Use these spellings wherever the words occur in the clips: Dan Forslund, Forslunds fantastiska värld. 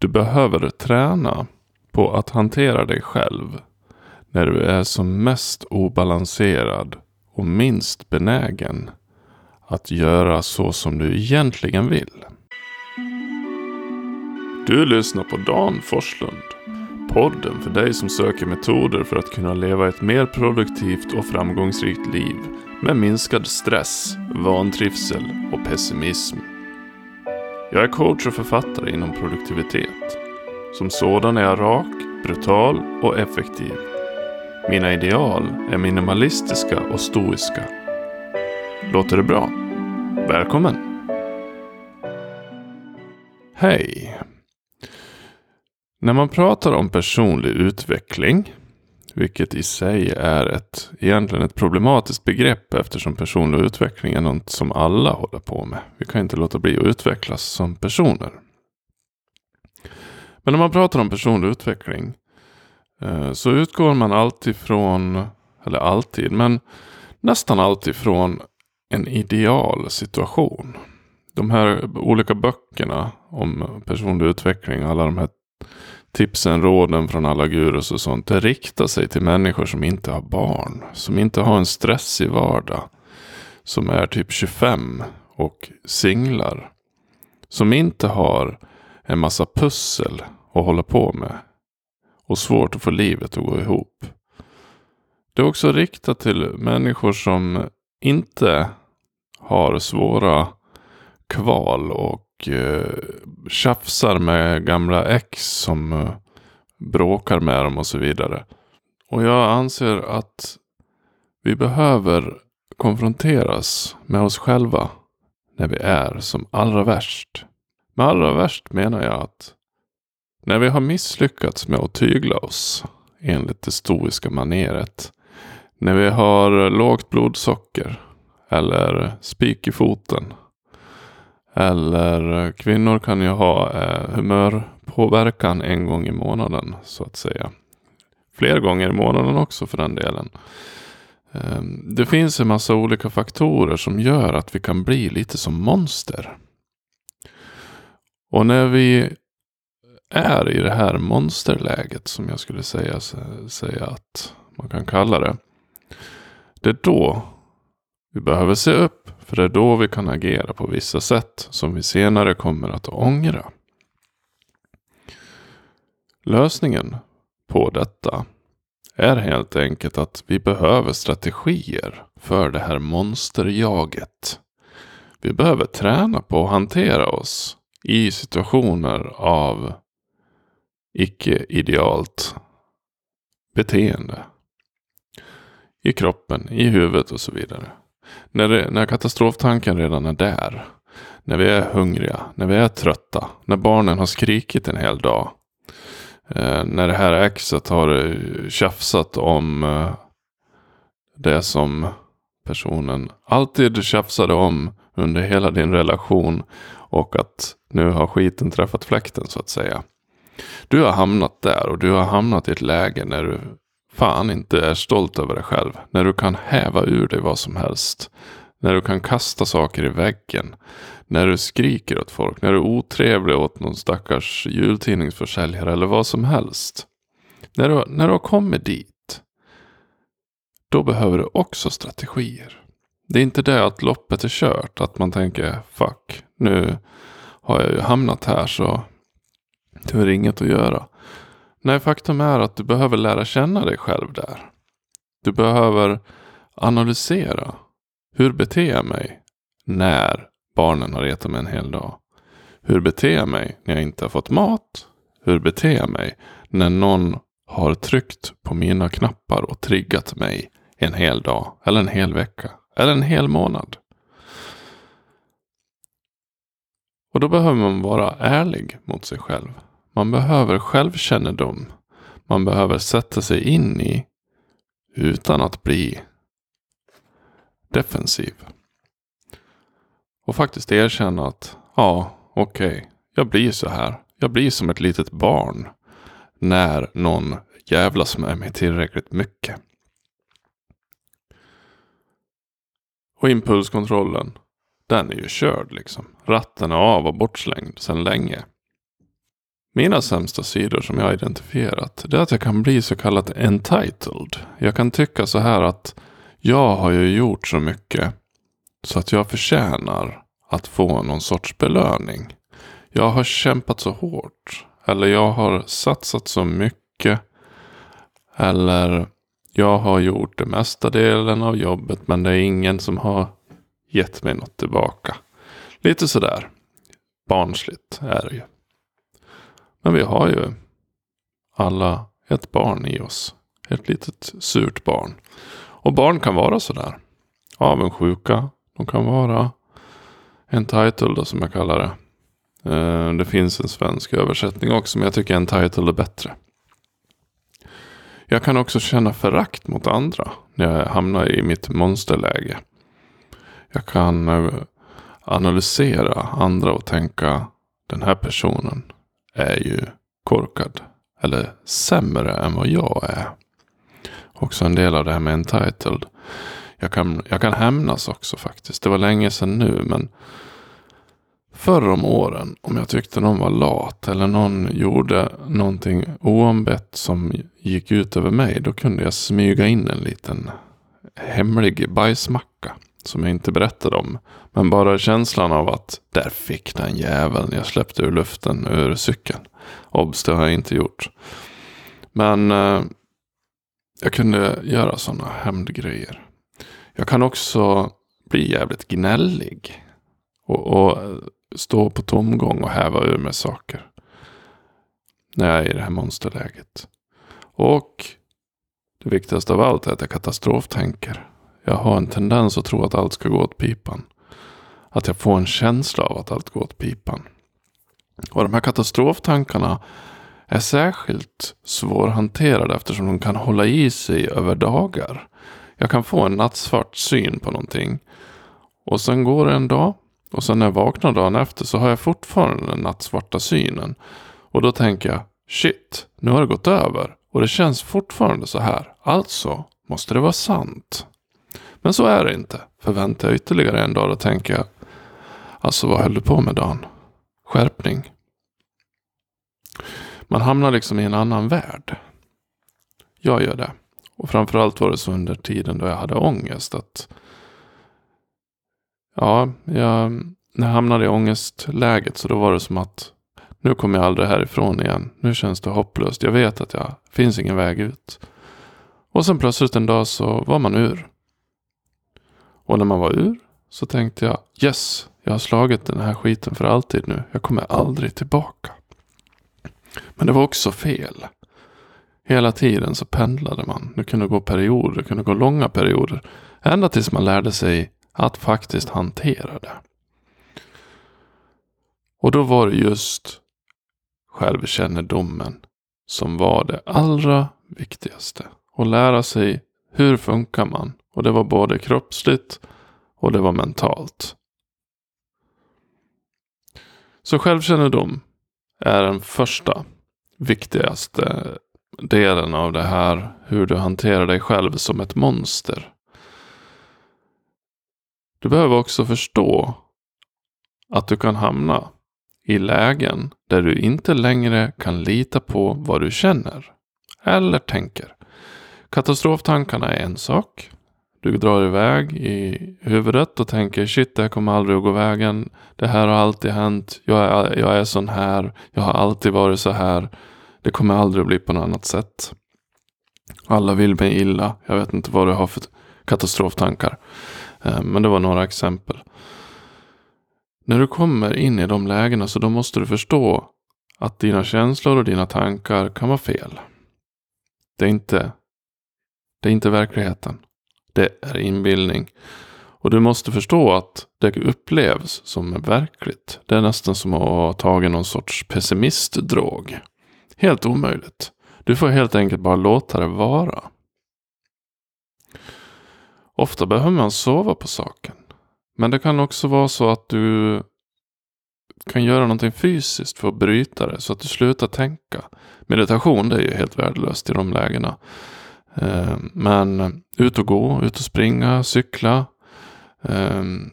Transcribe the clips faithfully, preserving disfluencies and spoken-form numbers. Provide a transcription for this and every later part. Du behöver träna på att hantera dig själv när du är som mest obalanserad och minst benägen att göra så som du egentligen vill. Du lyssnar på Dan Forslund, podden för dig som söker metoder för att kunna leva ett mer produktivt och framgångsrikt liv med minskad stress, vantrivsel och pessimism. Jag är coach och författare inom produktivitet. Som sådan är jag rak, brutal och effektiv. Mina ideal är minimalistiska och stoiska. Låter det bra? Välkommen! Hej! När man pratar om personlig utveckling, vilket i sig är ett, egentligen ett problematiskt begrepp eftersom personlig utveckling är något som alla håller på med. Vi kan inte låta bli att utvecklas som personer. Men när man pratar om personlig utveckling så utgår man alltid från, eller alltid, men nästan alltid från en ideal situation. De här olika böckerna om personlig utveckling, alla de här tipsen, råden från alla gurus och sånt, det riktar sig till människor som inte har barn, som inte har en stressig vardag, som är typ tjugofem och singlar, som inte har en massa pussel att hålla på med och svårt att få livet att gå ihop. Det är också riktat till människor som inte har svåra kval och Och tjafsar med gamla ex som bråkar med dem och så vidare. Och jag anser att vi behöver konfronteras med oss själva när vi är som allra värst. Med allra värst menar jag att när vi har misslyckats med att tygla oss enligt det stoiska maneret. När vi har lågt blodsocker eller spik i foten. Eller kvinnor kan ju ha eh, humörpåverkan en gång i månaden så att säga. Fler gånger i månaden också för den delen. Eh, det finns en massa olika faktorer som gör att vi kan bli lite som monster. Och när vi är i det här monsterläget som jag skulle säga, säga att man kan kalla det. Det är då vi behöver se upp. För det är då vi kan agera på vissa sätt som vi senare kommer att ångra. Lösningen på detta är helt enkelt att vi behöver strategier för det här monsterjaget. Vi behöver träna på att hantera oss i situationer av icke-idealt beteende. I kroppen, i huvudet och så vidare. När, det, när katastroftanken redan är där, när vi är hungriga, när vi är trötta, när barnen har skrikit en hel dag, eh, när det här exet har tjafsat om eh, det som personen alltid tjafsade om under hela din relation och att nu har skiten träffat fläkten så att säga. Du har hamnat där och du har hamnat i ett läge när du fan inte är stolt över dig själv. När du kan häva ur dig vad som helst. När du kan kasta saker i väggen. När du skriker åt folk. När du är otrevlig åt någon stackars jultidningsförsäljare eller vad som helst. När du, när du kommer dit. Då behöver du också strategier. Det är inte det att loppet är kört. Att man tänker fuck. Nu har jag ju hamnat här så det är inget att göra. Nej, faktum är att du behöver lära känna dig själv där. Du behöver analysera. Hur beter jag mig när barnen har retat mig en hel dag? Hur beter jag mig när jag inte har fått mat? Hur beter jag mig när någon har tryckt på mina knappar och triggat mig en hel dag? Eller en hel vecka? Eller en hel månad? Och då behöver man vara ärlig mot sig själv. Man behöver självkännedom. Man behöver sätta sig in i utan att bli defensiv. Och faktiskt erkänna att ja, okej, okay, jag blir så här. Jag blir som ett litet barn när någon jävlas med mig tillräckligt mycket. Och impulskontrollen, den är ju körd liksom. Ratten är av och bortslängd sedan länge. Mina sämsta sidor som jag har identifierat, det är att jag kan bli så kallat entitled. Jag kan tycka så här att jag har ju gjort så mycket så att jag förtjänar att få någon sorts belöning. Jag har kämpat så hårt, eller jag har satsat så mycket, eller jag har gjort det mesta delen av jobbet men det är ingen som har gett mig något tillbaka. Lite sådär barnsligt är det ju. Men vi har ju alla ett barn i oss. Ett litet surt barn. Och barn kan vara sådär. Avundsjuka. De kan vara entitled då, som jag kallar det. Det finns en svensk översättning också. Men jag tycker entitled är bättre. Jag kan också känna förakt mot andra. När jag hamnar i mitt monsterläge. Jag kan analysera andra och tänka. Den här personen är ju korkad eller sämre än vad jag är. Också en del av det här med entitled. Jag kan, jag kan hämnas också faktiskt. Det var länge sedan nu, men förr om åren, om jag tyckte någon var lat eller någon gjorde någonting oombett som gick ut över mig, då kunde jag smyga in en liten hemlig bajsmacka som jag inte berättade om. Men bara känslan av att där fick den jäveln jag släppte ur luften ur cykeln. Obs, det har jag inte gjort. Men eh, jag kunde göra sådana hämndgrejer. Jag kan också bli jävligt gnällig. Och, och stå på tomgång och häva ur mig saker. När jag är i det här monsterläget. Och det viktigaste av allt är att jag katastroftänker. Jag har en tendens att tro att allt ska gå åt pipan. Att jag får en känsla av att allt går åt pipan. Och de här katastroftankarna är särskilt svårhanterade eftersom de kan hålla i sig över dagar. Jag kan få en nattsvart syn på någonting. Och sen går det en dag. Och sen när jag vaknar dagen efter så har jag fortfarande den nattsvarta synen. Och då tänker jag, shit, nu har det gått över. Och det känns fortfarande så här. Alltså måste det vara sant. Men så är det inte. Förväntar jag ytterligare en dag och tänker jag, alltså vad höll du på med Dan? Skärpning. Man hamnar liksom i en annan värld. Jag gör det. Och framförallt var det så under tiden då jag hade ångest att ja, jag, när jag hamnade i ångestläget så då var det som att nu kommer jag aldrig härifrån igen. Nu känns det hopplöst. Jag vet att jag finns ingen väg ut. Och sen plötsligt en dag så var man ur. Och när man var ur så tänkte jag, yes, jag har slagit den här skiten för alltid nu. Jag kommer aldrig tillbaka. Men det var också fel. Hela tiden så pendlade man. Det kunde gå perioder, det kunde gå långa perioder. Ända tills man lärde sig att faktiskt hantera det. Och då var det just självkännedomen som var det allra viktigaste. Att lära sig hur funkar man. Och det var både kroppsligt och det var mentalt. Så självkännedom är den första viktigaste delen av det här. Hur du hanterar dig själv som ett monster. Du behöver också förstå att du kan hamna i lägen där du inte längre kan lita på vad du känner eller tänker. Katastroftankarna är en sak. Du drar iväg i huvudet och tänker shit, det här kommer aldrig att gå vägen. Det här har alltid hänt. Jag är, jag är sån här. Jag har alltid varit så här. Det kommer aldrig att bli på något annat sätt. Alla vill mig illa. Jag vet inte vad du har för katastroftankar. Men det var några exempel. När du kommer in i de lägena så då måste du förstå att dina känslor och dina tankar kan vara fel. Det är inte, det är inte verkligheten. Det är inbildning. Och du måste förstå att det upplevs som verkligt. Det är nästan som att ha tagit någon sorts pessimistdrog. Helt omöjligt. Du får helt enkelt bara låta det vara. Ofta behöver man sova på saken. Men det kan också vara så att du kan göra någonting fysiskt för att bryta det. Så att du slutar tänka. Meditation, det är ju helt värdelöst i de lägena. Men ut och gå, ut och springa, cykla, um,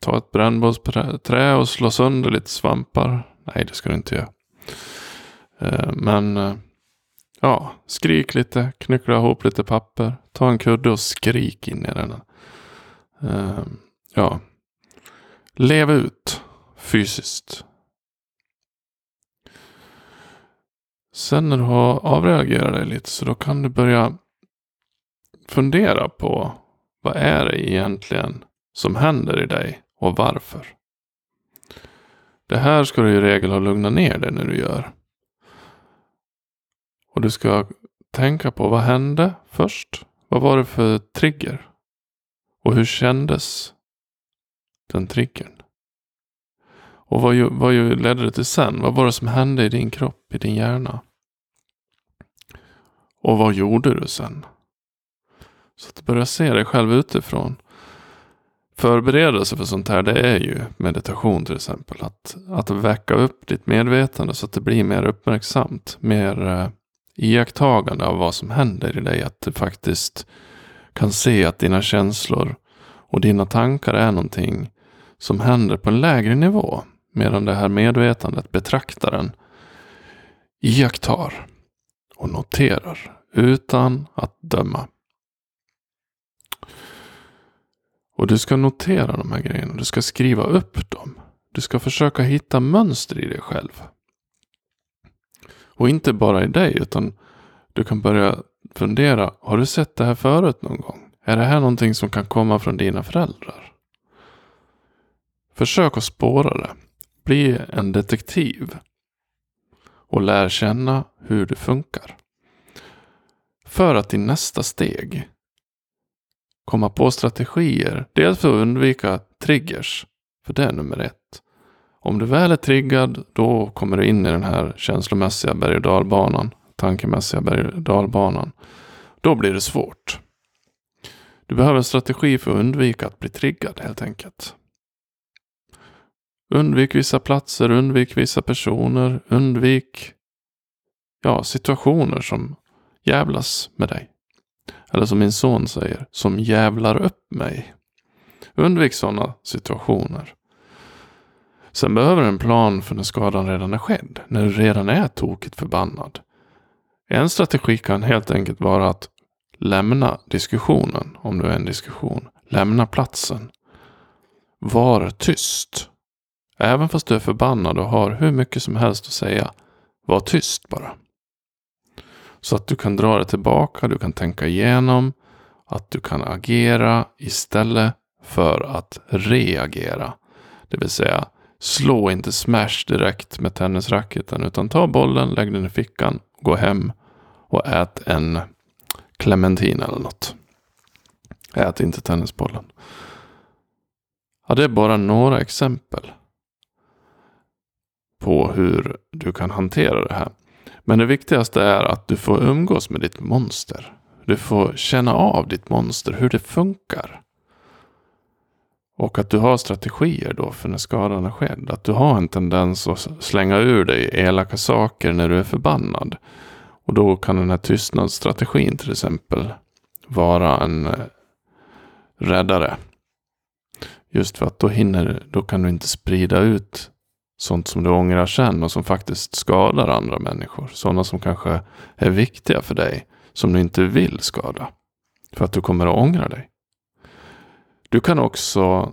ta ett brännbollsträ och slå sönder lite svampar. Nej, det ska du inte göra. Men ja, skrik lite, knyckla ihop lite papper, ta en kudde och skrik in i den. Ja, lev ut fysiskt. Sen när du har avreagerat dig lite, så då kan du börja fundera på vad är det egentligen som händer i dig och varför. Det här ska du i regel ha lugnat ner dig när du gör. Och du ska tänka på vad hände först. Vad var det för trigger? Och hur kändes den triggern? Och vad, vad ledde det till sen? Vad var det som hände i din kropp, i din hjärna? Och vad gjorde du sen? Så att du börjar se dig själv utifrån. Förberedelse för sånt här, det är ju meditation till exempel. Att, att väcka upp ditt medvetande så att det blir mer uppmärksamt. Mer eh, iakttagande av vad som händer i dig. Att du faktiskt kan se att dina känslor och dina tankar är någonting som händer på en lägre nivå. Medan det här medvetandet, betraktaren, iakttar och noterar utan att döma. Och du ska notera de här grejerna. Du ska skriva upp dem. Du ska försöka hitta mönster i dig själv. Och inte bara i dig, utan du kan börja fundera. Har du sett det här förut någon gång? Är det här någonting som kan komma från dina föräldrar? Försök att spåra det. Bli en detektiv. Och lär känna hur det funkar. För att i nästa steg komma på strategier. Dels för att undvika triggers. För det är nummer ett. Om du väl är triggad, då kommer du in i den här känslomässiga berg- och dalbanan. Tankemässiga berg- och dalbanan. Då blir det svårt. Du behöver en strategi för att undvika att bli triggad helt enkelt. Undvik vissa platser. Undvik vissa personer. Undvik ja, situationer som jävlas med dig. Eller som min son säger, som jävlar upp mig. Undvik sådana situationer. Sen behöver du en plan för när skadan redan är skedd. När du redan är tokigt förbannad. En strategi kan helt enkelt vara att lämna diskussionen. Om du är en diskussion. Lämna platsen. Var tyst. Även fast du är förbannad och har hur mycket som helst att säga. Var tyst bara. Så att du kan dra det tillbaka, du kan tänka igenom, att du kan agera istället för att reagera. Det vill säga, slå inte smash direkt med tennisracketen, utan ta bollen, lägg den i fickan, gå hem och ät en clementin eller något. Ät inte tennisbollen. Ja, det är bara några exempel på hur du kan hantera det här. Men det viktigaste är att du får umgås med ditt monster. Du får känna av ditt monster, hur det funkar. Och att du har strategier då för när skadan är skedd. Att du har en tendens att slänga ur dig elaka saker när du är förbannad. Och då kan den här tystnadsstrategin till exempel vara en räddare. Just för att då, hinner, då kan du inte sprida ut sånt som du ångrar sen och som faktiskt skadar andra människor. Sådana som kanske är viktiga för dig. Som du inte vill skada. För att du kommer att ångra dig. Du kan också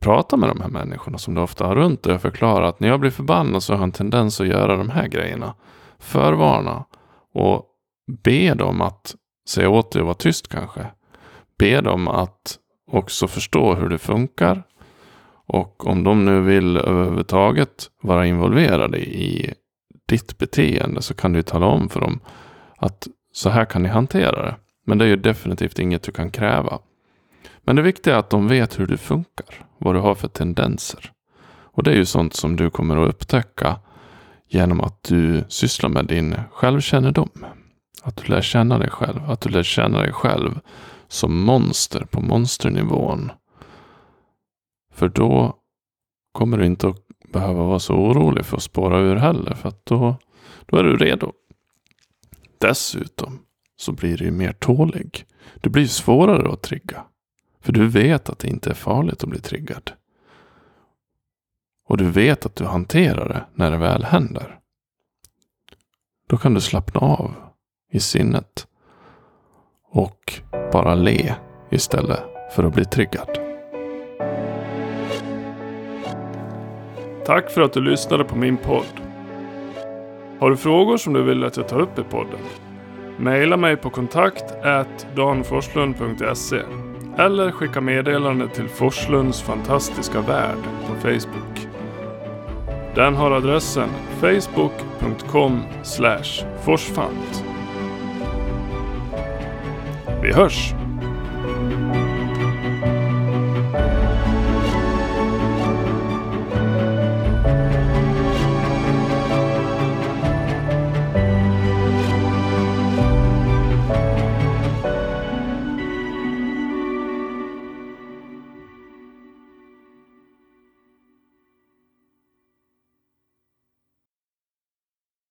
prata med de här människorna som du ofta har runt dig. Och förklara att när jag blir förbannad så har jag en tendens att göra de här grejerna. Förvarna. Och be dem att säga åt dig att vara tyst kanske. Be dem att också förstå hur det funkar. Och om de nu vill överhuvudtaget vara involverade i ditt beteende, så kan du tala om för dem att så här kan ni hantera det. Men det är ju definitivt inget du kan kräva. Men det viktiga är att de vet hur du funkar. Vad du har för tendenser. Och det är ju sånt som du kommer att upptäcka genom att du sysslar med din självkännedom. Att du lär känna dig själv. Att du lär känna dig själv som monster på monsternivån. För då kommer du inte att behöva vara så orolig för att spåra ur heller. För att då, då är du redo. Dessutom så blir du mer tålig. Du blir svårare att trigga. För du vet att det inte är farligt att bli triggad. Och du vet att du hanterar det när det väl händer. Då kan du slappna av i sinnet och bara le istället för att bli triggad. Tack för att du lyssnade på min podd. Har du frågor som du vill att jag tar upp i podden? Maila mig på kontakt at danforslund punkt se eller skicka meddelande till Forslunds fantastiska värld på Facebook. Den har adressen facebook punkt com slash forsfant. Vi hörs!